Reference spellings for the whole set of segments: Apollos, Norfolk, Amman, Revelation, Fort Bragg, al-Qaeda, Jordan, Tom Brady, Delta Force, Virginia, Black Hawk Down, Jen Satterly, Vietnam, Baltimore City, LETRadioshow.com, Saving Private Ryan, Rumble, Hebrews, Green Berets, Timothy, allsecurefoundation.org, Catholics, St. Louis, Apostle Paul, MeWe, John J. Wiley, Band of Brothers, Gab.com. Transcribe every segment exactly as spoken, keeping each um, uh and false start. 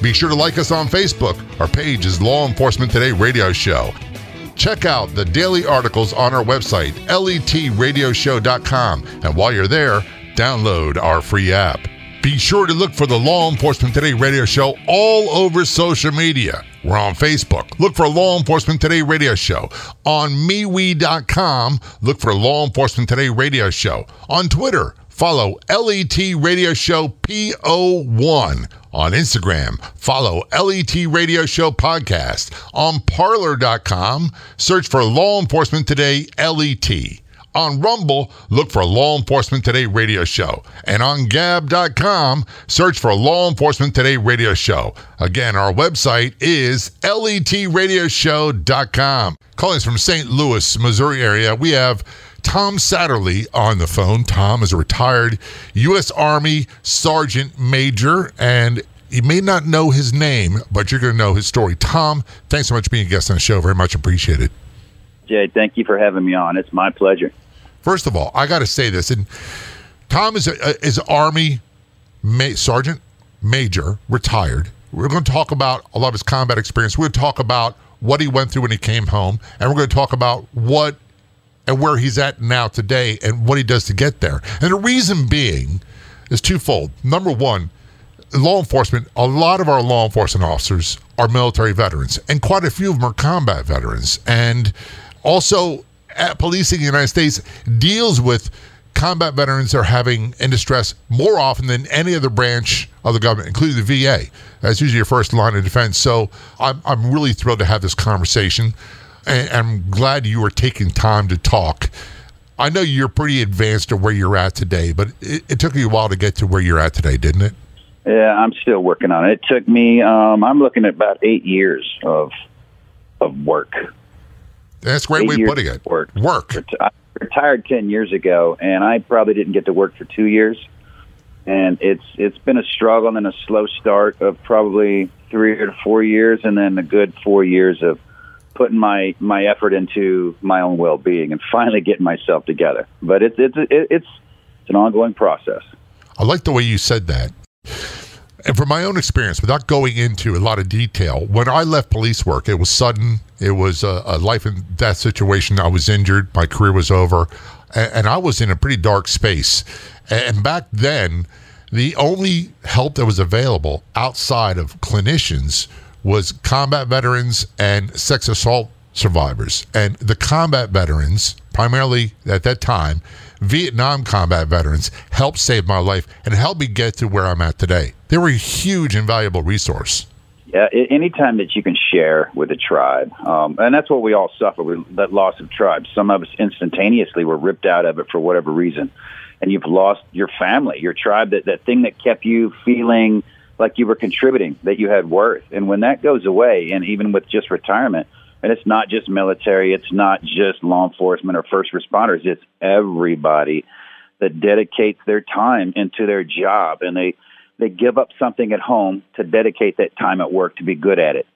Be sure to like us on Facebook. Our page is Law Enforcement Today Radio Show. Check out the daily articles on our website, L E T radio show dot com. And while you're there, download our free app. Be sure to look for the Law Enforcement Today Radio Show all over social media. We're on Facebook. Look for Law Enforcement Today Radio Show. On MeWe dot com, look for Law Enforcement Today Radio Show. On Twitter, follow L E T Radio Show P O one. On Instagram, follow L E T Radio Show Podcast. On Parlor dot com, search for Law Enforcement Today L E T. On Rumble, look for Law Enforcement Today Radio Show. And on Gab dot com, search for Law Enforcement Today Radio Show. Again, our website is L E T radio show dot com. Calling us from Saint Louis, Missouri area, we have Tom Satterly on the phone. Tom is a retired U S Army Sergeant Major, and you may not know his name, but you're going to know his story. Tom, thanks so much for being a guest on the show. Very much appreciated. Jay, thank you for having me on. It's my pleasure. First of all, I got to say this, and Tom is a, is Army Ma- Sergeant Major, retired. We're going to talk about a lot of his combat experience. We're going to talk about what he went through when he came home, and we're going to talk about what and where he's at now today and what he does to get there. And the reason being is twofold. Number one, law enforcement, a lot of our law enforcement officers are military veterans, and quite a few of them are combat veterans. And also, at policing in the United States deals with combat veterans that are having in distress more often than any other branch of the government, including the V A. That's usually your first line of defense. So I'm, I'm really thrilled to have this conversation, and I'm glad you are taking time to talk. I know you're pretty advanced to where you're at today, but it, it took you a while to get to where you're at today, didn't it? Yeah, I'm still working on it. It took me, um, I'm looking at about eight years of of work. That's a great way of putting it. Work. work. I retired ten years ago, and I probably didn't get to work for two years. And it's it's been a struggle and a slow start of probably three or four years, and then a good four years of putting my, my effort into my own well-being and finally getting myself together. But it's it's it's it's an ongoing process. I like the way you said that. And from my own experience, without going into a lot of detail, when I left police work, it was sudden. It was a, a life and death situation. I was injured. My career was over. And, and I was in a pretty dark space. And back then, the only help that was available outside of clinicians was combat veterans and sex assault survivors. And the combat veterans, primarily at that time, Vietnam combat veterans, helped save my life and helped me get to where I'm at today. They were a huge and valuable resource. Yeah, anytime that you can share with a tribe, um, and that's what we all suffer, we, that loss of tribes. Some of us instantaneously were ripped out of it for whatever reason, and you've lost your family, your tribe, that, that thing that kept you feeling like you were contributing, that you had worth. And when that goes away, and even with just retirement, and it's not just military, it's not just law enforcement or first responders, it's everybody that dedicates their time into their job. And they, they give up something at home to dedicate that time at work to be good at it.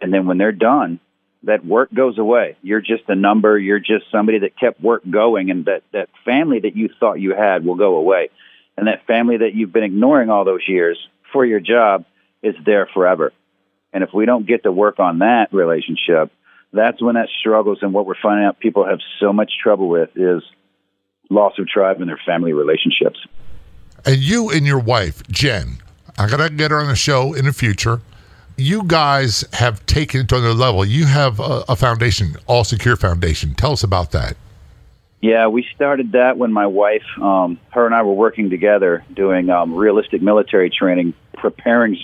And then when they're done, that work goes away. You're just a number. You're just somebody that kept work going. And that, that family that you thought you had will go away. And that family that you've been ignoring all those years for your job is there forever. And if we don't get to work on that relationship, that's when that struggles. And what we're finding out people have so much trouble with is loss of tribe and their family relationships. And you and your wife, Jen, I'm going to get her on the show in the future. You guys have taken it to another level. You have a, a foundation, All Secure Foundation. Tell us about that. Yeah, we started that when my wife, um, her and I were working together doing um, realistic military training, preparing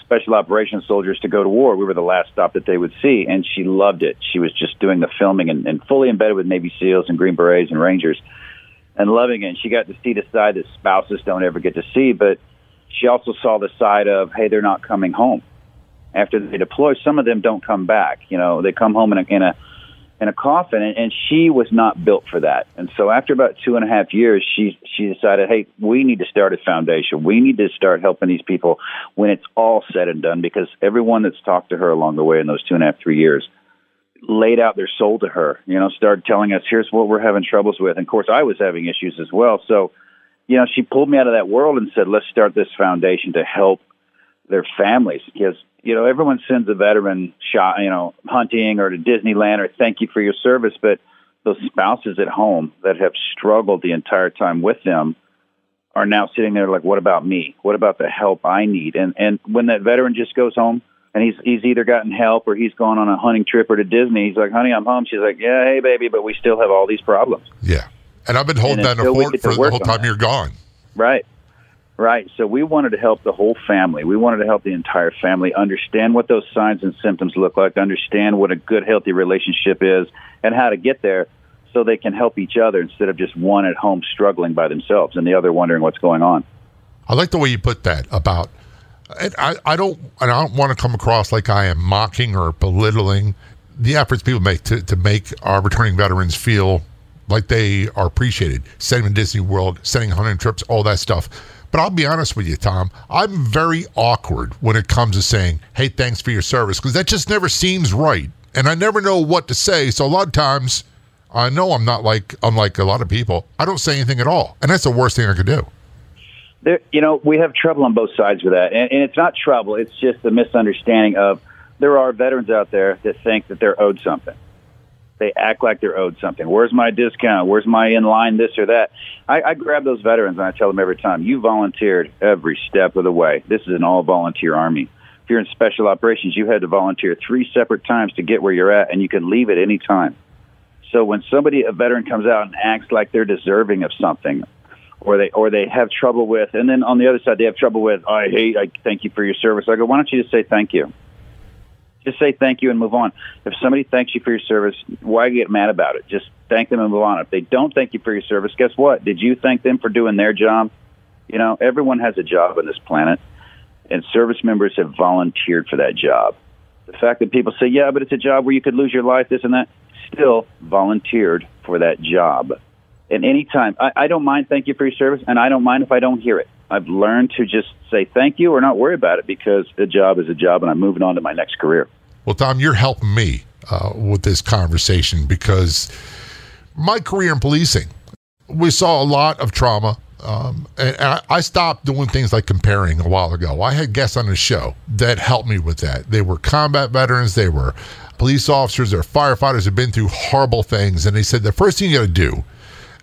special operations soldiers to go to war. We were the last stop that they would see, and she loved it. She was just doing the filming and, and fully embedded with Navy SEALs and Green Berets and Rangers and loving it. And she got to see the side that spouses don't ever get to see, but she also saw the side of, hey, they're not coming home. after they deploy. Some of them don't come back. You know, they come home in a in a, in a coffin, and, and she was not built for that. And so after about two and a half years, she she decided, hey, we need to start a foundation. We need to start helping these people when it's all said and done, because everyone that's talked to her along the way in those two and a half, three years laid out their soul to her, you know, started telling us, here's what we're having troubles with. And, of course, I was having issues as well. So, you know, she pulled me out of that world and said, let's start this foundation to help their families, because, you know, everyone sends a veteran shot, you know, hunting or to Disneyland or thank you for your service. But those spouses at home that have struggled the entire time with them are now sitting there like, what about me? What about the help I need? And and when that veteran just goes home and he's he's either gotten help or he's gone on a hunting trip or to Disney, he's like, honey, I'm home. She's like, yeah, hey, baby, but we still have all these problems. Yeah. And I've been holding down a fort for the whole time you're gone. Right. Right. So we wanted to help the whole family. We wanted to help the entire family understand what those signs and symptoms look like, understand what a good, healthy relationship is and how to get there so they can help each other instead of just one at home struggling by themselves and the other wondering what's going on. I like the way you put that about, and I, I don't and I don't want to come across like I am mocking or belittling the efforts people make to, to make our returning veterans feel like they are appreciated, sending them to Disney World, sending hunting trips, all that stuff. But I'll be honest with you, Tom, I'm very awkward when it comes to saying, hey, thanks for your service, because that just never seems right. And I never know what to say. So a lot of times, I know I'm not like, unlike a lot of people, I don't say anything at all. And that's the worst thing I could do. There, you know, we have trouble on both sides with that. And, and it's not trouble. It's just the misunderstanding of there are veterans out there that think that they're owed something. They act like they're owed something. Where's my discount? Where's my in-line this or that? I, I grab those veterans and I tell them every time, you volunteered every step of the way. This is an all-volunteer Army. If you're in special operations, you had to volunteer three separate times to get where you're at, and you can leave at any time. So when somebody, a veteran, comes out and acts like they're deserving of something, or they or they have trouble with, and then on the other side they have trouble with, I hate, I thank you for your service. I go, why don't you just say thank you? Just say thank you and move on. If somebody thanks you for your service, why get mad about it? Just thank them and move on. If they don't thank you for your service, guess what? Did you thank them for doing their job? You know, everyone has a job on this planet, and service members have volunteered for that job. The fact that people say, yeah, but it's a job where you could lose your life, this and that, still volunteered for that job. And any time, I, I don't mind thank you for your service, and I don't mind if I don't hear it. I've learned to just say thank you or not worry about it, because the job is a job and I'm moving on to my next career. Well, Tom, you're helping me uh, with this conversation, because my career in policing, we saw a lot of trauma. Um, and I, I stopped doing things like comparing a while ago. I had guests on the show that helped me with that. They were combat veterans. They were police officers or firefighters who've been through horrible things. And they said, the first thing you got to do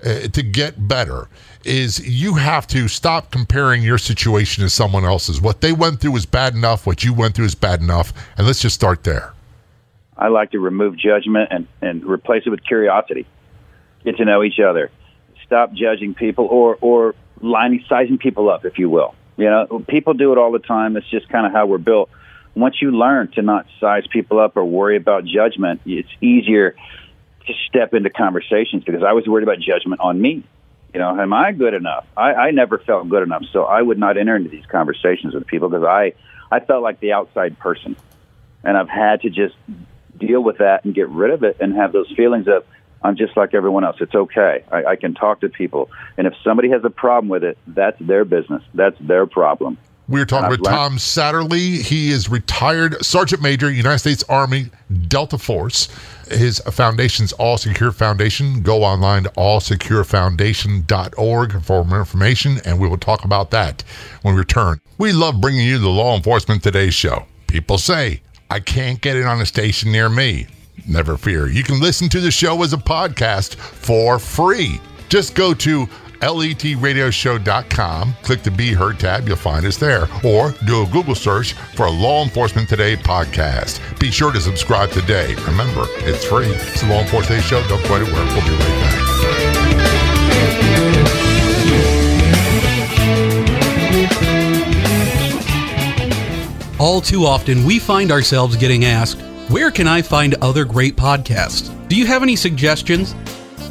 uh, to get better is you have to stop comparing your situation to someone else's. What they went through is bad enough. What you went through is bad enough. And let's just start there. I like to remove judgment and, and replace it with curiosity. Get to know each other. Stop judging people or, or lining, sizing people up, if you will. You know, people do it all the time. It's just kind of how we're built. Once you learn to not size people up or worry about judgment, it's easier to step into conversations, because I was worried about judgment on me. You know, am I good enough? I, I never felt good enough, so I would not enter into these conversations with people, because I, I felt like the outside person. And I've had to just deal with that and get rid of it and have those feelings of, I'm just like everyone else. It's okay. I, I can talk to people. And if somebody has a problem with it, that's their business. That's their problem. We're talking with learned- Tom Satterly. He is retired Sergeant Major, United States Army, Delta Force. His foundation's All Secure Foundation. Go online to all secure foundation dot org for more information, and we will talk about that when we return. We love bringing you the Law Enforcement Today Show. People say, I can't get it on a station near me. Never fear. You can listen to the show as a podcast for free. Just go to L E T radio show dot com, click the Be Heard tab, you'll find us there, or do a Google search for Law Enforcement Today podcast. Be sure to subscribe today. Remember, it's free. It's the Law Enforcement Today Show. Don't go anywhere. We'll be right back. All too often, we find ourselves getting asked, where can I find other great podcasts? Do you have any suggestions?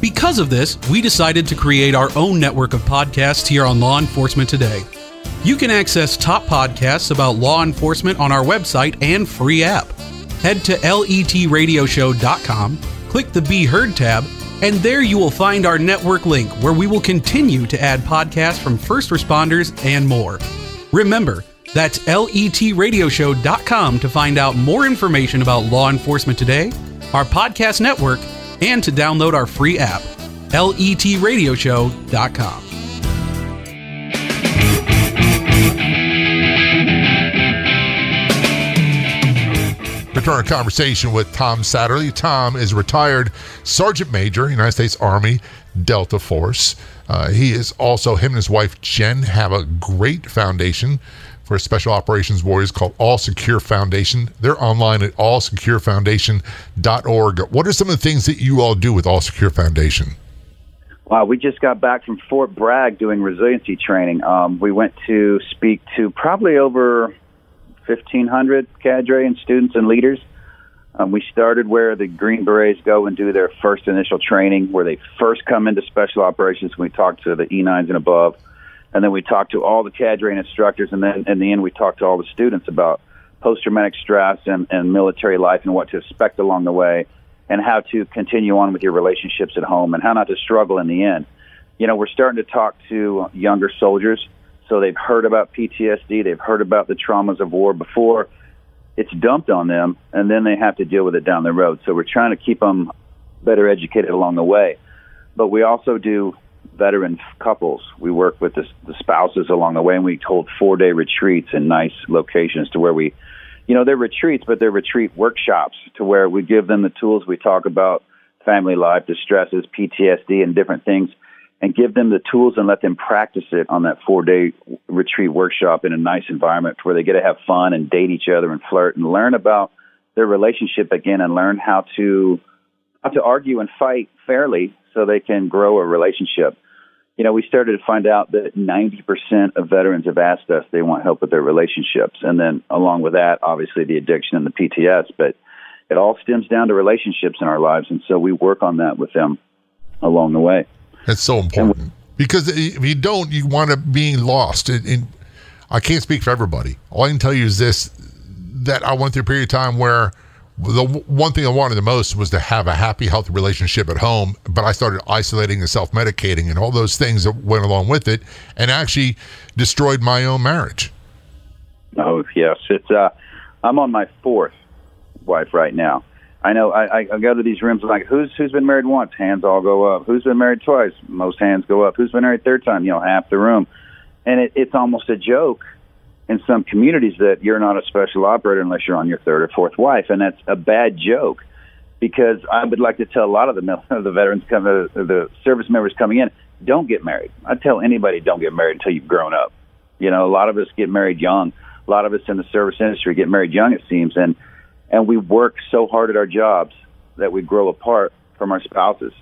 Because of this, we decided to create our own network of podcasts here on Law Enforcement Today. You can access top podcasts about law enforcement on our website and free app. Head to L E T radio show dot com, click the Be Heard tab, and there you will find our network link where we will continue to add podcasts from first responders and more. Remember, that's L E T radio show dot com to find out more information about Law Enforcement Today, our podcast network, and to download our free app, L E T radio show dot com. After our conversation with Tom Satterly, Tom is retired Sergeant Major, United States Army, Delta Force. Uh, he is also, him and his wife Jen have a great foundation for special operations warriors called All Secure Foundation. They're online at all secure foundation dot org. What are some of the things that you all do with All Secure Foundation? Wow, we just got back from Fort Bragg doing resiliency training. Um, we went to speak to probably over fifteen hundred cadre and students and leaders. Um, we started where the Green Berets go and do their first initial training, where they first come into special operations. We talked to the E nines and above, and then we talked to all the cadre and instructors, and then in the end we talked to all the students about post-traumatic stress and, and military life and what to expect along the way and how to continue on with your relationships at home and how not to struggle in the end. You know, we're starting to talk to younger soldiers, so they've heard about P T S D, they've heard about the traumas of war before. It's dumped on them, and then they have to deal with it down the road. So we're trying to keep them better educated along the way. But we also do veteran couples. We work with the, the spouses along the way, and we hold four-day retreats in nice locations to where we, you know, they're retreats, but they're retreat workshops to where we give them the tools. We talk about family life, the stresses, P T S D, and different things, and give them the tools and let them practice it on that four-day retreat workshop in a nice environment where they get to have fun and date each other and flirt and learn about their relationship again and learn how to how to argue and fight fairly so they can grow a relationship. You know, we started to find out that ninety percent of veterans have asked us they want help with their relationships. And then along with that, obviously, the addiction and the P T S. But it all stems down to relationships in our lives, and so we work on that with them along the way. That's so important, because if you don't, you wind up being lost. And, and I can't speak for everybody. All I can tell you is this, that I went through a period of time where the one thing I wanted the most was to have a happy, healthy relationship at home, but I started isolating and self-medicating and all those things that went along with it and actually destroyed my own marriage. Oh, yes. It's, uh, I'm on my fourth wife right now. I know I, I go to these rooms like, who's who's been married once? Hands all go up. Who's been married twice? Most hands go up. Who's been married third time? You know, half the room. And it, it's almost a joke in some communities that you're not a special operator unless you're on your third or fourth wife, and that's a bad joke, because I would like to tell a lot of the, the veterans, come, the, the service members coming in, don't get married. I tell anybody don't get married until you've grown up. You know, a lot of us get married young. A lot of us in the service industry get married young, it seems, and And we work so hard at our jobs that we grow apart from our spouses.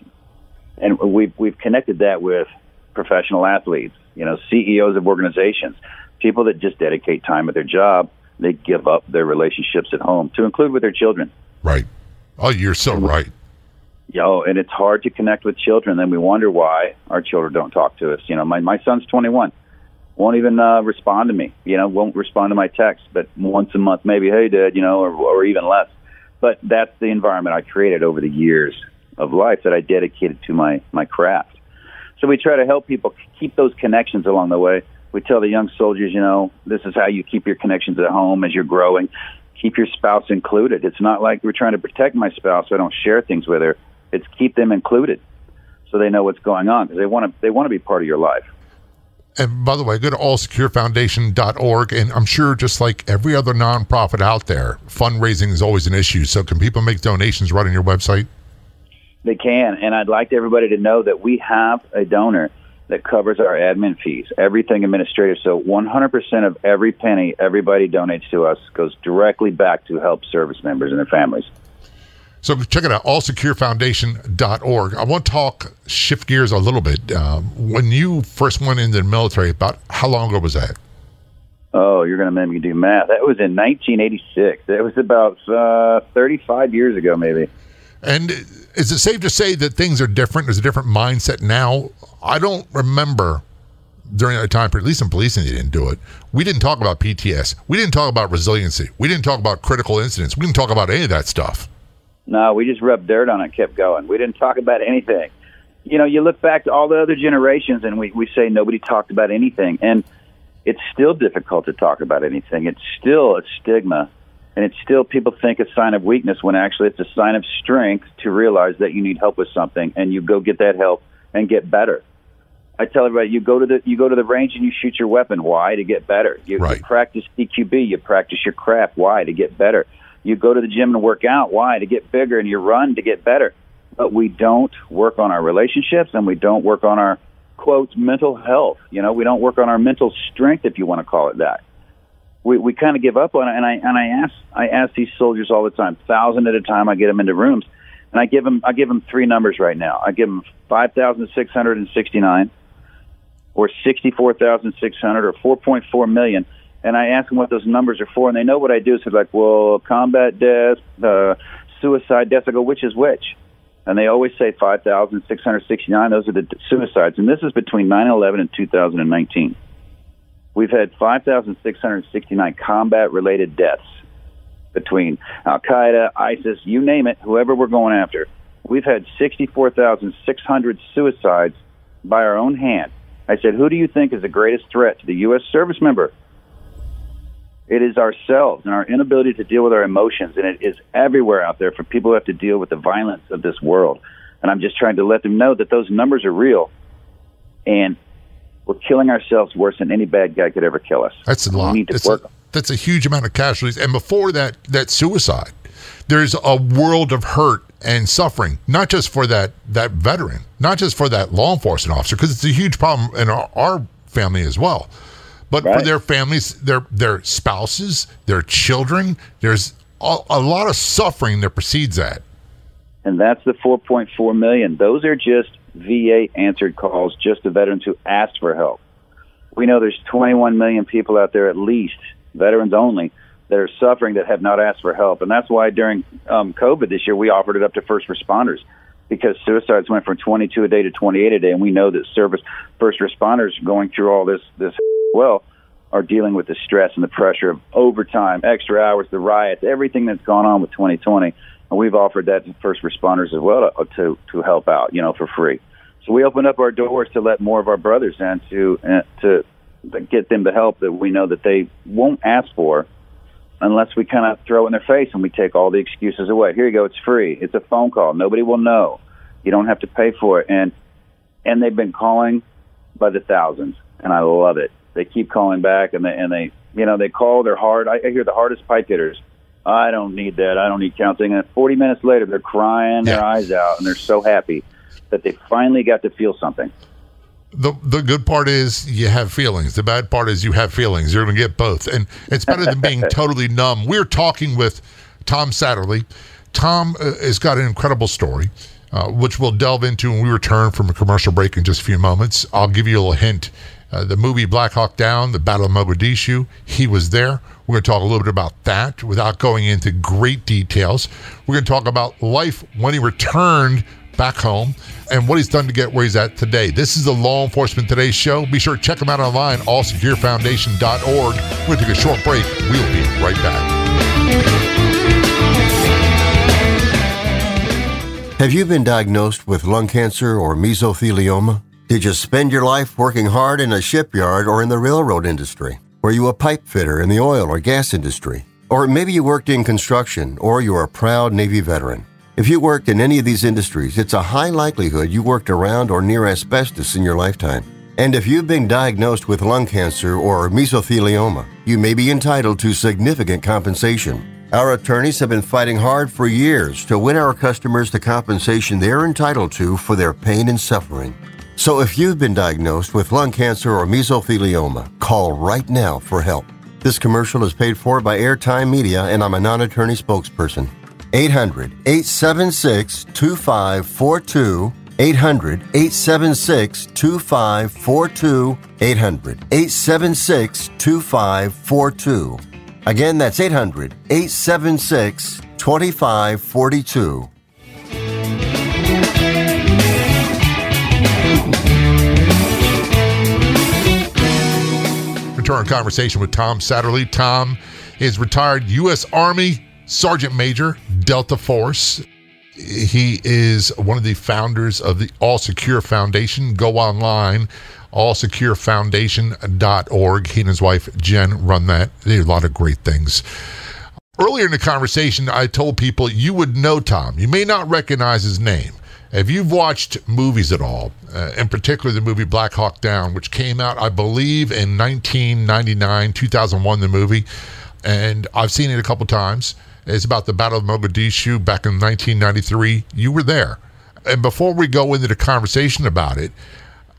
And we've, we've connected that with professional athletes, you know, C E Os of organizations, people that just dedicate time at their job. They give up their relationships at home, to include with their children. Right. Oh, you're so right. Yo, and it's hard to connect with children. Then we wonder why our children don't talk to us. You know, my, my son's twenty-one. Won't even uh, respond to me, you know, won't respond to my text, but once a month, maybe, hey, Dad, you know, or, or even less. But that's the environment I created over the years of life that I dedicated to my, my craft. So we try to help people keep those connections along the way. We tell the young soldiers, you know, this is how you keep your connections at home as you're growing. Keep your spouse included. It's not like we're trying to protect my spouse so I don't share things with her. It's keep them included so they know what's going on, because they want to, they want to be part of your life. And by the way, go to all secure foundation dot org, and I'm sure just like every other nonprofit out there, fundraising is always an issue. So can people make donations right on your website? They can, and I'd like everybody to know that we have a donor that covers our admin fees, everything administrative. So one hundred percent of every penny everybody donates to us goes directly back to help service members and their families. So check it out, all secure foundation dot org. I want to talk, shift gears a little bit. Um, when you first went into the military, about how long ago was that? Oh, you're going to make me do math. That was in nineteen eighty-six. That was about uh, thirty-five years ago, maybe. And is it safe to say that things are different? There's a different mindset now. I don't remember during that time period, at least in policing, they didn't do it. We didn't talk about P T S. We didn't talk about resiliency. We didn't talk about critical incidents. We didn't talk about any of that stuff. No, we just rubbed dirt on it and kept going. We didn't talk about anything. You know, you look back to all the other generations, and we, we say nobody talked about anything. And it's still difficult to talk about anything. It's still a stigma. And it's still, people think, a sign of weakness, when actually it's a sign of strength to realize that you need help with something, and you go get that help and get better. I tell everybody, you go to the you go to the range and you shoot your weapon. Why? To get better. You, right. you practice E Q B. You practice your craft. Why? To get better. You go to the gym and work out. Why? To get bigger. And you run to get better. But we don't work on our relationships, and we don't work on our, quote, mental health. You know, we don't work on our mental strength, if you want to call it that. We we kind of give up on it. And I and I ask I ask these soldiers all the time, thousand at a time. I get them into rooms, and I give them I give them three numbers right now. I give them five thousand six hundred and sixty nine, or sixty-four thousand six hundred, or four point four million, and I ask them what those numbers are for, and they know what I do. So they're like, well, combat death, uh, suicide death. I go, which is which? And they always say five thousand six hundred sixty-nine. Those are the suicides. And this is between nine eleven and two thousand nineteen. We've had five thousand six hundred sixty-nine combat-related deaths between al-Qaeda, ISIS, you name it, whoever we're going after. We've had sixty-four thousand six hundred suicides by our own hand. I said, who do you think is the greatest threat to the U S service member? It is ourselves and our inability to deal with our emotions, and it is everywhere out there for people who have to deal with the violence of this world. And I'm just trying to let them know that those numbers are real, and we're killing ourselves worse than any bad guy could ever kill us. That's a lot. We need to that's, work. A, that's a huge amount of casualties. And before that, that suicide, there's a world of hurt and suffering, not just for that, that veteran, not just for that law enforcement officer, because it's a huge problem in our, our family as well. But right. for their families, their their spouses, their children, there's a, a lot of suffering that precedes that. And that's the four point four million. Those are just V A answered calls, just the veterans who asked for help. We know there's twenty-one million people out there, at least, veterans only, that are suffering that have not asked for help. And that's why during um, COVID this year, we offered it up to first responders, because suicides went from twenty-two a day to twenty-eight a day. And we know that service first responders going through all this this. well, are dealing with the stress and the pressure of overtime, extra hours, the riots, everything that's gone on with twenty twenty. And we've offered that to first responders as well to, to, to help out, you know, for free. So we opened up our doors to let more of our brothers in to, uh, to get them the help that we know that they won't ask for unless we kind of throw it in their face and we take all the excuses away. Here you go. It's free. It's a phone call. Nobody will know. You don't have to pay for it. And, and they've been calling by the thousands, and I love it. They keep calling back, and they, and they, you know, they call. They're hard. I hear the hardest pipe hitters. I don't need that. I don't need counseling. And forty minutes later, they're crying yeah. their eyes out, and they're so happy that they finally got to feel something. The the good part is you have feelings. The bad part is you have feelings. You're going to get both, and it's better than being totally numb. We're talking with Tom Satterly. Tom uh, has got an incredible story, uh, which we'll delve into when we return from a commercial break in just a few moments. I'll give you a little hint. Uh, the movie Black Hawk Down, the Battle of Mogadishu, he was there. We're going to talk a little bit about that without going into great details. We're going to talk about life when he returned back home and what he's done to get where he's at today. This is the Law Enforcement Today Show. Be sure to check him out online, all secure foundation dot org. We're going to take a short break. We'll be right back. Have you been diagnosed with lung cancer or mesothelioma? Did you spend your life working hard in a shipyard or in the railroad industry? Were you a pipe fitter in the oil or gas industry? Or maybe you worked in construction, or you're a proud Navy veteran. If you worked in any of these industries, it's a high likelihood you worked around or near asbestos in your lifetime. And if you've been diagnosed with lung cancer or mesothelioma, you may be entitled to significant compensation. Our attorneys have been fighting hard for years to win our customers the compensation they're entitled to for their pain and suffering. So if you've been diagnosed with lung cancer or mesothelioma, call right now for help. This commercial is paid for by Airtime Media, and I'm a non-attorney spokesperson. eight hundred, eight seven six, two five four two, eight hundred, eight seven six, two five four two, eight hundred, eight seven six, two five four two. Again, that's eight hundred, eight seven six, two five four two. to our conversation with Tom Satterly. Tom is retired U S Army Sergeant Major, Delta Force. He is one of the founders of the All Secure Foundation. Go online, all secure foundation dot org. He and his wife, Jen, run that. They do a lot of great things. Earlier in the conversation, I told people you would know Tom. You may not recognize his name. If you've watched movies at all, uh, in particular the movie Black Hawk Down, which came out, I believe, in nineteen ninety-nine, two thousand one, the movie, and I've seen it a couple times. It's about the Battle of Mogadishu back in nineteen ninety-three. You were there. And before we go into the conversation about it,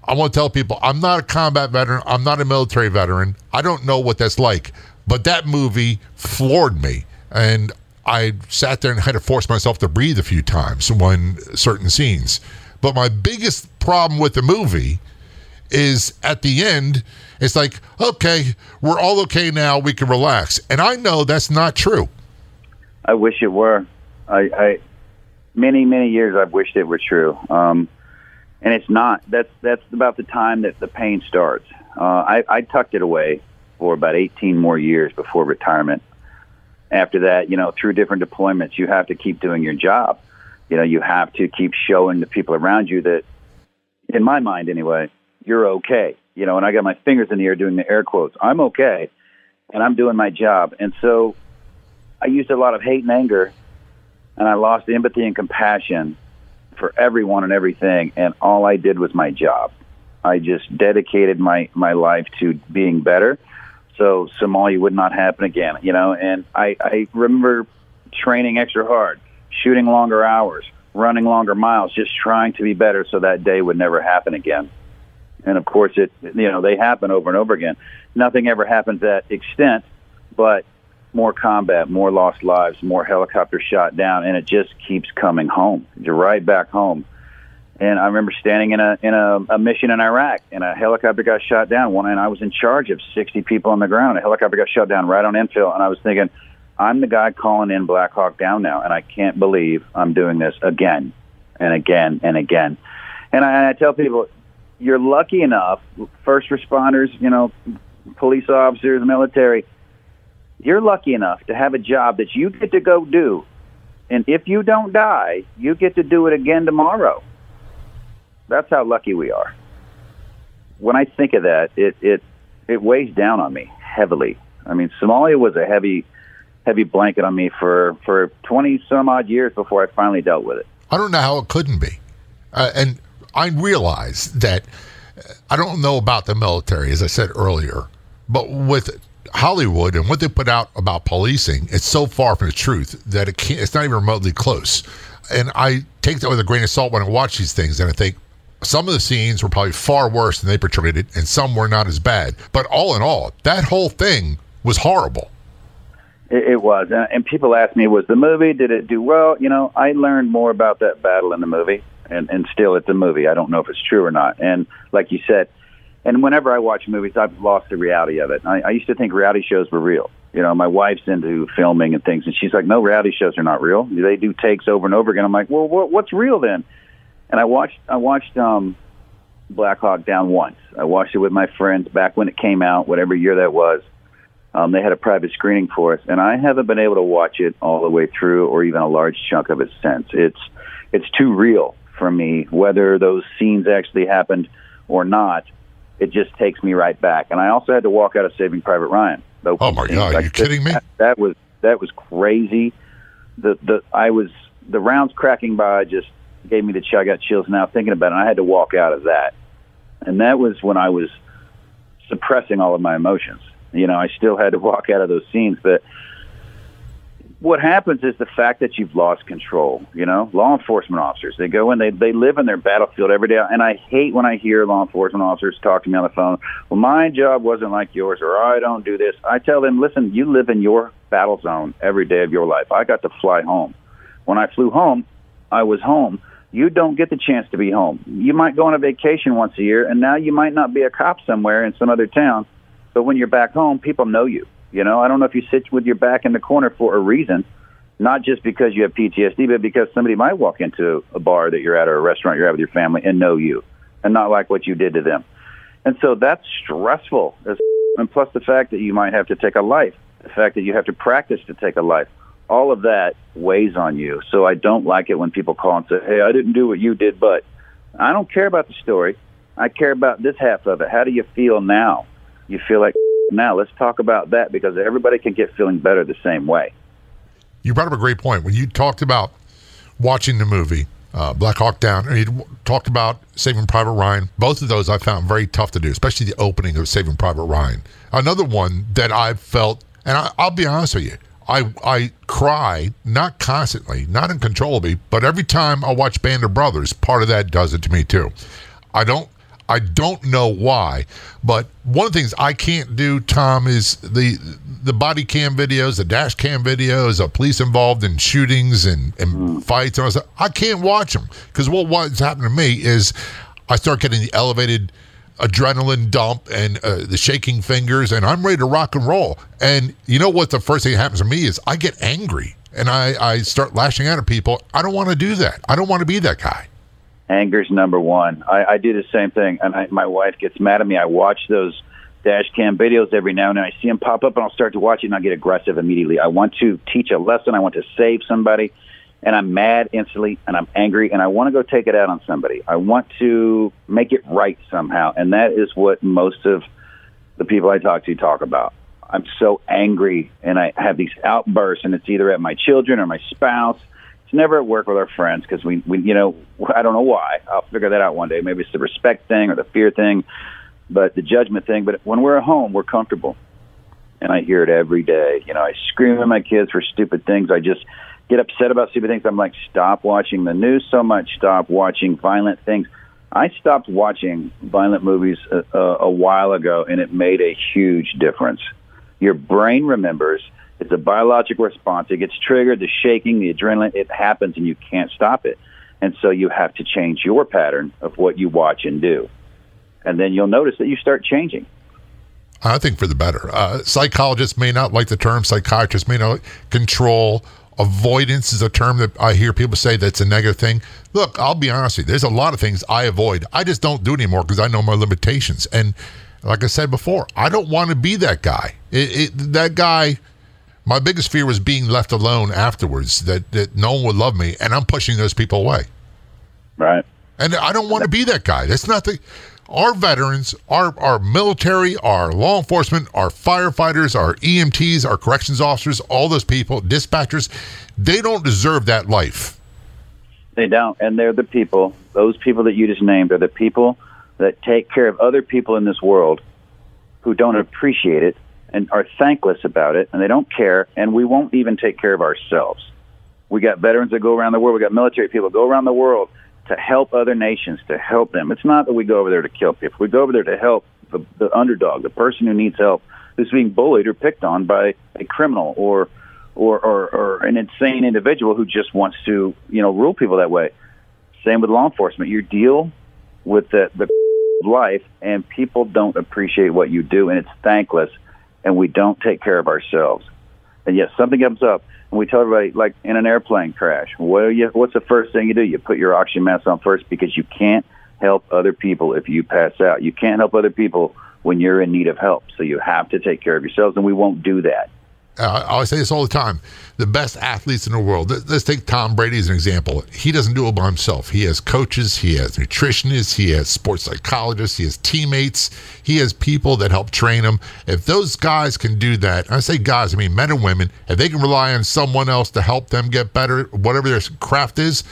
I want to tell people I'm not a combat veteran. I'm not a military veteran. I don't know what that's like. But that movie floored me. And I sat there and had to force myself to breathe a few times when certain scenes. But my biggest problem with the movie is at the end, it's like, okay, we're all okay now. We can relax. And I know that's not true. I wish it were. I, I many, many years I've wished it were true. Um, and it's not. That's that's about the time that the pain starts. Uh, I, I tucked it away for about eighteen more years before retirement. After that, you know, through different deployments, you have to keep doing your job. You know, you have to keep showing the people around you that, in my mind anyway, you're okay. You know, and I got my fingers in the air doing the air quotes. I'm okay, and I'm doing my job. And so I used a lot of hate and anger, and I lost empathy and compassion for everyone and everything, and all I did was my job. I just dedicated my, my life to being better, so Somalia would not happen again, you know, and I, I remember training extra hard, shooting longer hours, running longer miles, just trying to be better so that day would never happen again. And, of course, it you know, they happen over and over again. Nothing ever happens to that extent, but more combat, more lost lives, more helicopters shot down, and it just keeps coming home. You're right back home. And I remember standing in a in a, a mission in Iraq, and a helicopter got shot down. One, and I was in charge of sixty people on the ground. A helicopter got shot down right on infill, and I was thinking, I'm the guy calling in Black Hawk Down now, and I can't believe I'm doing this again and again and again. And I, and I tell people, you're lucky enough, first responders, you know, police officers, military, you're lucky enough to have a job that you get to go do, and if you don't die, you get to do it again tomorrow. That's how lucky we are. When I think of that, it it, it weighs down on me heavily. I mean, Somalia was a heavy, heavy blanket on me for, for twenty-some-odd years before I finally dealt with it. I don't know how it couldn't be. Uh, and I realize that I don't know about the military, as I said earlier, but with it, Hollywood and what they put out about policing, it's so far from the truth that it can't, it's not even remotely close. And I take that with a grain of salt when I watch these things, and I think some of the scenes were probably far worse than they portrayed it, and some were not as bad. But all in all, that whole thing was horrible. It, it was. And, and people ask me, was the movie, did it do well? You know, I learned more about that battle in the movie, and, and still it's a movie. I don't know if it's true or not. And like you said, and whenever I watch movies, I've lost the reality of it. I, I used to think reality shows were real. You know, my wife's into filming and things, and she's like, no, reality shows are not real. They do takes over and over again. I'm like, well, what, what's real then? And I watched I watched um, Black Hawk Down once. I watched it with my friends back when it came out, whatever year that was. Um, they had a private screening for us, and I haven't been able to watch it all the way through or even a large chunk of it since. It's, it's too real for me, whether those scenes actually happened or not. It just takes me right back. And I also had to walk out of Saving Private Ryan. Oh, my God. Are you kidding me? That, that was that was crazy. The the I was the rounds cracking by just gave me the chill. I got chills now thinking about it, and I had to walk out of that. And that was when I was suppressing all of my emotions. You know, I still had to walk out of those scenes. But what happens is the fact that you've lost control, you know? Law enforcement officers, they go in, they they live in their battlefield every day. And I hate when I hear law enforcement officers talk to me on the phone, well, my job wasn't like yours, or I don't do this. I tell them, listen, you live in your battle zone every day of your life. I got to fly home. When I flew home, I was home. You don't get the chance to be home. You might go on a vacation once a year, and now you might not be a cop somewhere in some other town. But when you're back home, people know you. You know, I don't know if you sit with your back in the corner for a reason, not just because you have P T S D, but because somebody might walk into a bar that you're at or a restaurant you're at with your family and know you and not like what you did to them. And so that's stressful as and plus the fact that you might have to take a life, the fact that you have to practice to take a life, all of that weighs on you. So I don't like it when people call and say, hey, I didn't do what you did, but I don't care about the story. I care about this half of it. How do you feel now? You feel like, now let's talk about that, because everybody can get feeling better the same way. You brought up a great point. When you talked about watching the movie, uh, Black Hawk Down, and you talked about Saving Private Ryan, both of those I found very tough to do, especially the opening of Saving Private Ryan. Another one that I felt, and I, I'll be honest with you, I, I cry, not constantly, not uncontrollably, but every time I watch Band of Brothers, part of that does it to me too. I don't I don't know why, but one of the things I can't do, Tom, is the the body cam videos, the dash cam videos of police involved in shootings and, and mm. fights and all that stuff. I can't watch them, because what, what's happened to me is I start getting the elevated adrenaline dump and uh, the shaking fingers, and I'm ready to rock and roll. And you know what the first thing that happens to me is I get angry, and I, I start lashing out at people. I don't want to do that. I don't want to be that guy. Anger's number one. I, I do the same thing, and I, my wife gets mad at me. I watch those dash cam videos every now and then. I see them pop up, and I'll start to watch it, and I'll get aggressive immediately. I want to teach a lesson. I want to save somebody, and I'm mad instantly, and I'm angry, and I want to go take it out on somebody. I want to make it right somehow, and that is what most of the people I talk to talk about. I'm so angry, and I have these outbursts, and it's either at my children or my spouse. It's never at work with our friends, because we, we, you know, I don't know why. I'll figure that out one day. Maybe it's the respect thing or the fear thing, but the judgment thing. But when we're at home, we're comfortable. And I hear it every day. You know, I scream at my kids for stupid things. I just get upset about stupid things. I'm like, stop watching the news so much. Stop watching violent things. I stopped watching violent movies a, a, a while ago, and it made a huge difference. Your brain remembers. It's a biological response. It gets triggered, the shaking, the adrenaline. It happens, and you can't stop it. And so you have to change your pattern of what you watch and do. And then you'll notice that you start changing. I think for the better. Uh, psychologists may not like the term. Psychiatrists may not. Control. Avoidance is a term that I hear people say that's a negative thing. Look, I'll be honest with you. There's a lot of things I avoid. I just don't do anymore because I know my limitations. And like I said before, I don't want to be that guy. It, it, that guy... My biggest fear was being left alone afterwards, that, that no one would love me, and I'm pushing those people away. Right. And I don't want to be that guy. That's not the... Our veterans, our, our military, our law enforcement, our firefighters, our E M Ts, our corrections officers, all those people, dispatchers, they don't deserve that life. They don't, and they're the people. Those people that you just named are the people that take care of other people in this world who don't appreciate it, and are thankless about it, and they don't care, and we won't even take care of ourselves. We got veterans that go around the world. We got military people that go around the world to help other nations, to help them. It's not that we go over there to kill people. We go over there to help the, the underdog, the person who needs help, who's being bullied or picked on by a criminal or or, or, or an insane individual who just wants to, you know, rule people that way. Same with law enforcement. You deal with the, the life, and people don't appreciate what you do, and it's thankless. And we don't take care of ourselves. And yes, something comes up, and we tell everybody, like in an airplane crash, well, you, what's the first thing you do? You put your oxygen mask on first, because you can't help other people if you pass out. You can't help other people when you're in need of help. So you have to take care of yourselves, and we won't do that. Uh, I always say this all the time. The best athletes in the world. Let's take Tom Brady as an example. He doesn't do it by himself. He has coaches. He has nutritionists. He has sports psychologists. He has teammates. He has people that help train him. If those guys can do that, and I say guys, I mean men and women, if they can rely on someone else to help them get better, whatever their craft is,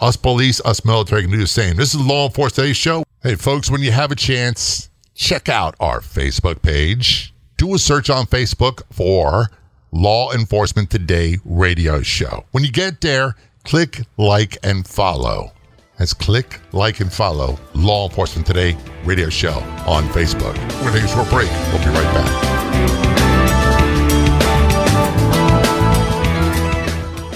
us police, us military can do the same. This is Law Enforcement Today Show. Hey, folks, when you have a chance, check out our Facebook page. Do a search on Facebook for Law Enforcement Today Radio Show. When you get there, click like and follow. That's click like and follow Law Enforcement Today Radio Show on Facebook. We're going to take a short break. We'll be right back.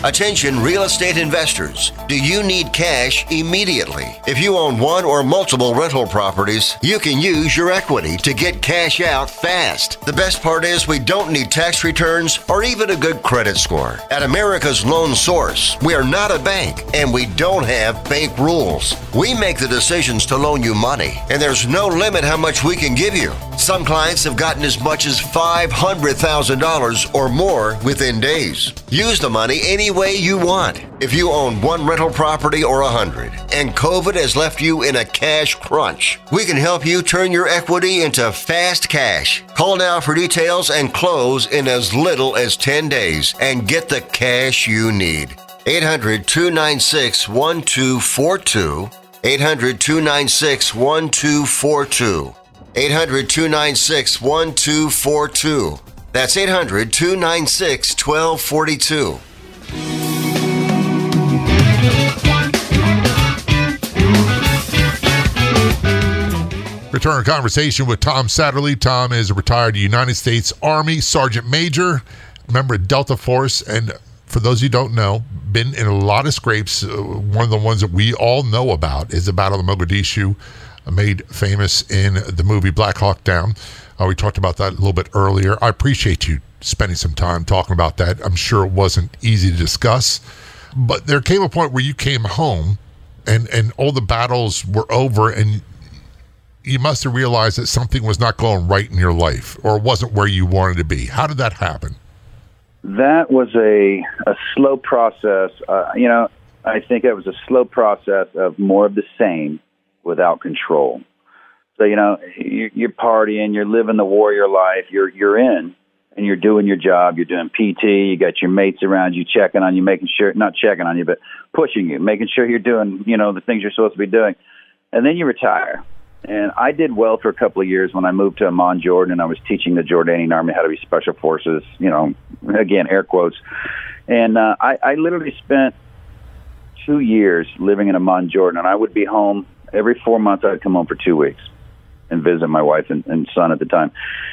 Attention, real estate investors. Do you need cash immediately? If you own one or multiple rental properties, you can use your equity to get cash out fast. The best part is we don't need tax returns or even a good credit score. At America's Loan Source, we are not a bank, and we don't have bank rules. We make the decisions to loan you money, and there's no limit how much we can give you. Some clients have gotten as much as five hundred thousand dollars or more within days. Use the money any way you want. If you own one rental property or a hundred and COVID has left you in a cash crunch, we can help you turn your equity into fast cash. Call now for details and close in as little as ten days and get the cash you need. eight hundred, two nine six, one two four two. eight hundred, two nine six, one two four two. eight hundred, two nine six, one two four two. That's eight hundred, two nine six, one two four two. Return conversation with Tom Satterly. Tom is a retired United States Army Sergeant Major, member of Delta Force, and for those who don't know, been in a lot of scrapes. Uh, one of the ones that we all know about is the Battle of Mogadishu, made famous in the movie Black Hawk Down. Uh, we talked about that a little bit earlier. I appreciate you spending some time talking about that. I'm sure it wasn't easy to discuss, but there came a point where you came home and, and all the battles were over, and you must have realized that something was not going right in your life or wasn't where you wanted to be. How did that happen? That was a, a slow process. Uh, you know, I think it was a slow process of more of the same without control. So, you know, you're partying, you're living the warrior life, you're you're in, and you're doing your job, you're doing P T, you got your mates around you checking on you, making sure, not checking on you, but pushing you, making sure you're doing, you know, the things you're supposed to be doing. And then you retire. And I did well for a couple of years when I moved to Amman, Jordan, and I was teaching the Jordanian Army how to be special forces, you know, again, air quotes. And uh, I, I literally spent two years living in Amman, Jordan, and I would be home every four months. I'd come home for two weeks and visit my wife and, and son at the time.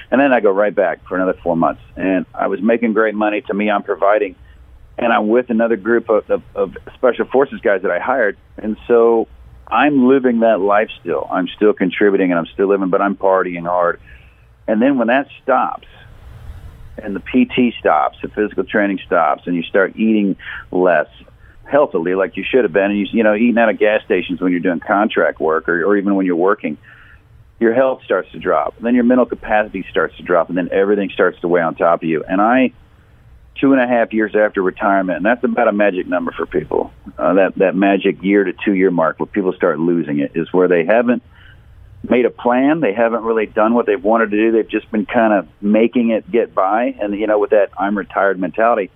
And then I go right back for another four months. And I was making great money. To me, I'm providing. And I'm with another group of, of, of special forces guys that I hired. And so I'm living that life still. I'm still contributing and I'm still living, but I'm partying hard. And then when that stops and the P T stops, the physical training stops, and you start eating less healthily like you should have been, and you, you know, eating out of gas stations when you're doing contract work or, or even when you're working, your health starts to drop. And then your mental capacity starts to drop, and then everything starts to weigh on top of you. And I, two and a half years after retirement, and that's about a magic number for people, uh, that, that magic year to two-year mark where people start losing it is where they haven't made a plan. They haven't really done what they've wanted to do. They've just been kind of making it get by, and, you know, with that I'm retired mentality.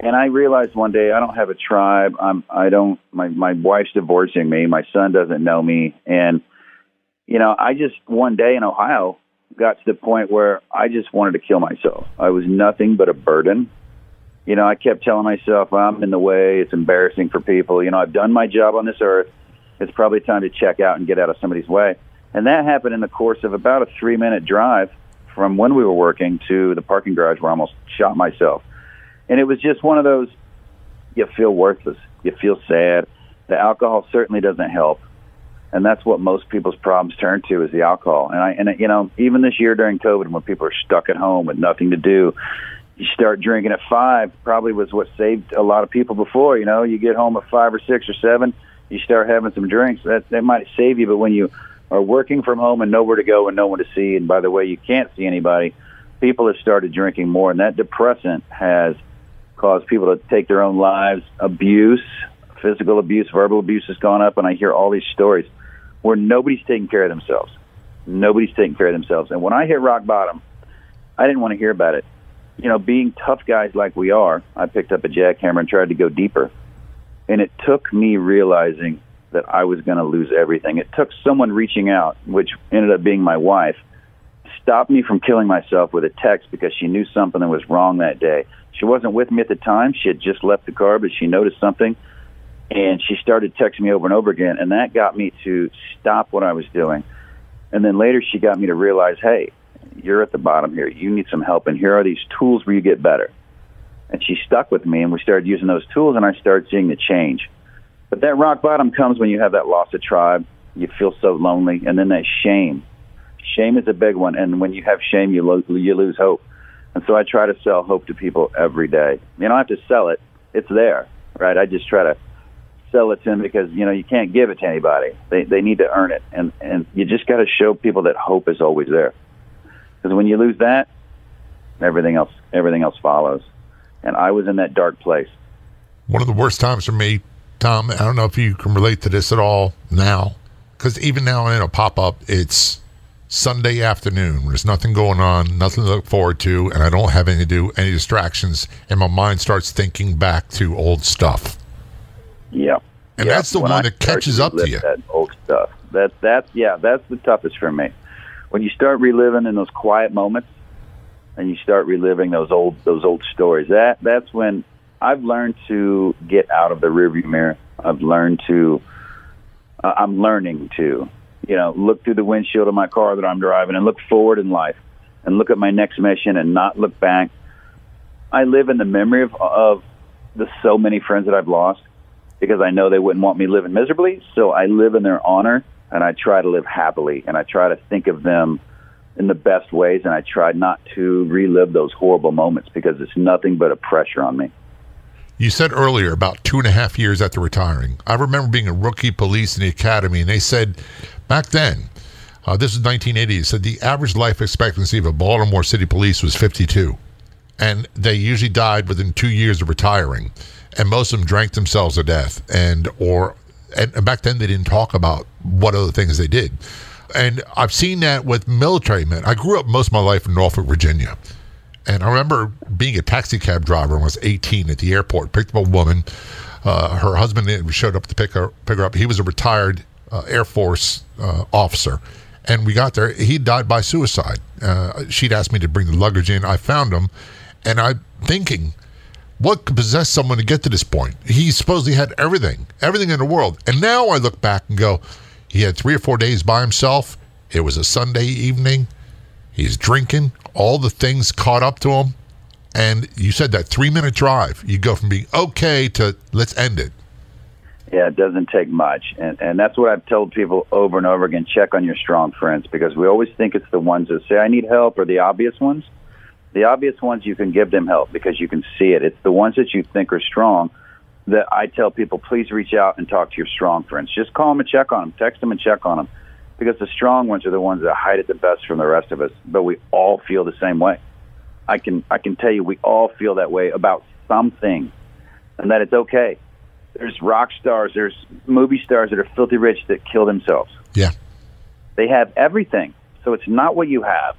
And I realized one day I don't have a tribe. I'm, I don't, my, my wife's divorcing me. My son doesn't know me. And, you know, I just one day in Ohio got to the point where I just wanted to kill myself. I was nothing but a burden. You know, I kept telling myself, I'm in the way. It's embarrassing for people. You know, I've done my job on this earth. It's probably time to check out and get out of somebody's way. And that happened in the course of about a three-minute drive from when we were working to the parking garage where I almost shot myself. And it was just one of those, you feel worthless, you feel sad. The alcohol certainly doesn't help. And that's what most people's problems turn to is the alcohol. And, I, and you know, even this year during COVID when people are stuck at home with nothing to do, you start drinking at five, probably was what saved a lot of people before. You know, you get home at five or six or seven, you start having some drinks. That, that might save you, but when you are working from home and nowhere to go and no one to see, and by the way, you can't see anybody, people have started drinking more. And that depressant has cause people to take their own lives. Abuse, physical abuse, verbal abuse has gone up, and I hear all these stories where nobody's taking care of themselves. Nobody's taking care of themselves. And when I hit rock bottom, I didn't want to hear about it. You know, being tough guys like we are, I picked up a jackhammer and tried to go deeper. And it took me realizing that I was going to lose everything. It took someone reaching out, which ended up being my wife, stopped me from killing myself with a text because she knew something that was wrong that day. She wasn't with me at the time. She had just left the car, but she noticed something, and she started texting me over and over again, and that got me to stop what I was doing. And then later she got me to realize, hey, you're at the bottom here. You need some help, and here are these tools where you get better. And she stuck with me, and we started using those tools, and I started seeing the change. But that rock bottom comes when you have that loss of tribe. You feel so lonely, and then that shame. Shame is a big one, and when you have shame, you, lo- you lose hope. And so I try to sell hope to people every day. You don't have to sell it. It's there, right? I just try to sell it to them because, you know, you can't give it to anybody. They they need to earn it. And, and you just got to show people that hope is always there. Because when you lose that, everything else, everything else follows. And I was in that dark place. One of the worst times for me, Tom, I don't know if you can relate to this at all now, because even now and then it'll pop up, it's Sunday afternoon, there's nothing going on, nothing to look forward to, and I don't have any to do, any distractions, and my mind starts thinking back to old stuff. Yeah. And yeah, that's the one I that catches up to you. That old stuff. That, that's, yeah, that's the toughest for me. When you start reliving in those quiet moments, and you start reliving those old those old stories, that that's when I've learned to get out of the rearview mirror. I've learned to, uh, I'm learning to, you know, look through the windshield of my car that I'm driving and look forward in life and look at my next mission and not look back. I live in the memory of, of the so many friends that I've lost because I know they wouldn't want me living miserably. So I live in their honor and I try to live happily and I try to think of them in the best ways, and I tried not to relive those horrible moments because it's nothing but a pressure on me. You said earlier about two and a half years after retiring. I remember being a rookie police in the academy, and they said back then, uh, this was nineteen eighty, said the average life expectancy of a Baltimore City police was fifty-two, and they usually died within two years of retiring, and most of them drank themselves to death, and or and, and back then they didn't talk about what other things they did. And I've seen that with military men. I grew up most of my life in Norfolk, Virginia. And I remember being a taxi cab driver when I was eighteen at the airport, picked up a woman. Uh, her husband showed up to pick her, pick her up. He was a retired uh, Air Force uh, officer. And we got there. He died by suicide. Uh, she'd asked me to bring the luggage in. I found him. And I'm thinking, what could possess someone to get to this point? He supposedly had everything, everything in the world. And now I look back and go, he had three or four days by himself. It was a Sunday evening. He's drinking. All the things caught up to him. And you said that three-minute drive, you go from being okay to let's end it. Yeah, it doesn't take much. And, and that's what I've told people over and over again, check on your strong friends, because we always think it's the ones that say, I need help, or the obvious ones. The obvious ones, you can give them help because you can see it. It's the ones that you think are strong that I tell people, please reach out and talk to your strong friends. Just call them and check on them. Text them and check on them. Because the strong ones are the ones that hide it the best from the rest of us. But we all feel the same way. I can I can tell you we all feel that way about something. And that it's okay. There's rock stars, there's movie stars that are filthy rich that kill themselves. Yeah. They have everything. So it's not what you have.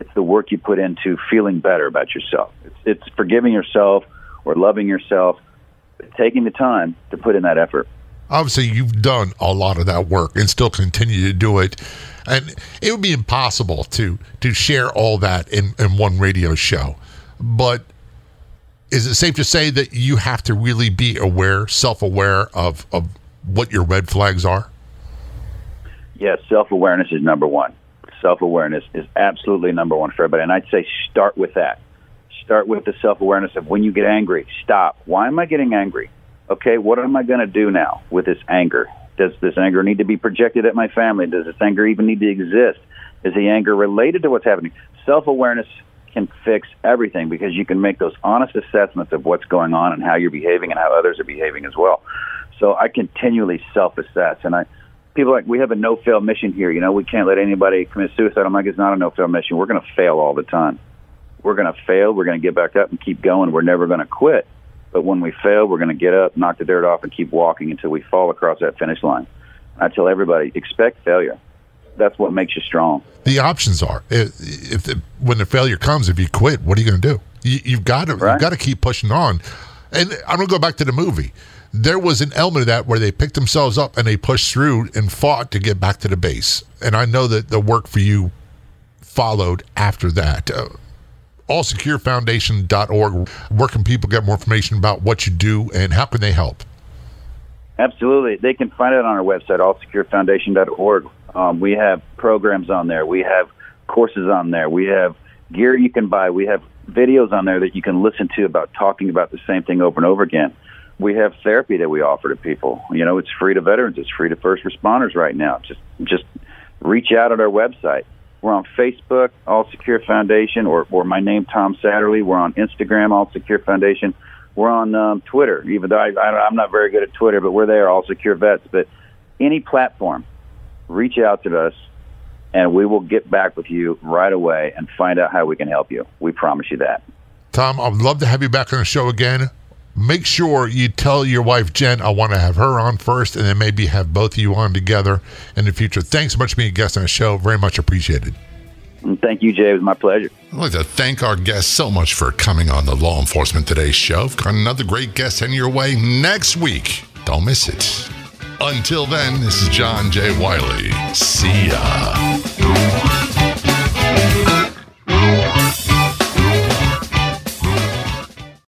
It's the work you put into feeling better about yourself. It's, it's forgiving yourself or loving yourself, taking the time to put in that effort. Obviously, you've done a lot of that work and still continue to do it. And it would be impossible to to share all that in, in one radio show. But is it safe to say that you have to really be aware, self-aware of, of what your red flags are? Yes, yeah, self-awareness is number one. Self-awareness is absolutely number one for everybody. And I'd say start with that. Start with the self-awareness of when you get angry, stop. Why am I getting angry? Okay, what am I going to do now with this anger? Does this anger need to be projected at my family? Does this anger even need to exist? Is the anger related to what's happening? Self-awareness can fix everything because you can make those honest assessments of what's going on and how you're behaving and how others are behaving as well. So I continually self-assess. And I, people are like, we have a no-fail mission here. You know, we can't let anybody commit suicide. I'm like, it's not a no-fail mission. We're going to fail all the time. We're going to fail. We're going to get back up and keep going. We're never going to quit. But when we fail, we're going to get up, knock the dirt off, and keep walking until we fall across that finish line. I tell everybody, expect failure. That's what makes you strong. The options are, if, if when the failure comes, if you quit, what are you going to do? You, you've got to, right? You've got to keep pushing on. And I'm going to go back to the movie. There was an element of that where they picked themselves up and they pushed through and fought to get back to the base. And I know that the work for you followed after that. Uh, all secure foundation dot org. Where can people get more information about what you do and how can they help? Absolutely. They can find it on our website, all secure foundation dot org. Um, we have programs on there. We have courses on there. We have gear you can buy. We have videos on there that you can listen to about talking about the same thing over and over again. We have therapy that we offer to people. You know, it's free to veterans. It's free to first responders right now. Just, just reach out at our website. We're on Facebook, All Secure Foundation, or, or my name, Tom Satterly. We're on Instagram, All Secure Foundation. We're on um, Twitter, even though I, I, I'm not very good at Twitter, but we're there, All Secure Vets. But any platform, reach out to us. and we will get back with you right away and find out how we can help you. We promise you that. Tom, I'd love to have you back on the show again. Make sure you tell your wife, Jen, I want to have her on first, and then maybe have both of you on together in the future. Thanks so much for being a guest on the show. Very much appreciated. Thank you, Jay. It was my pleasure. I'd like to thank our guests so much for coming on the Law Enforcement Today Show. We've got another great guest heading your way next week. Don't miss it. Until then, this is John J. Wiley. See ya.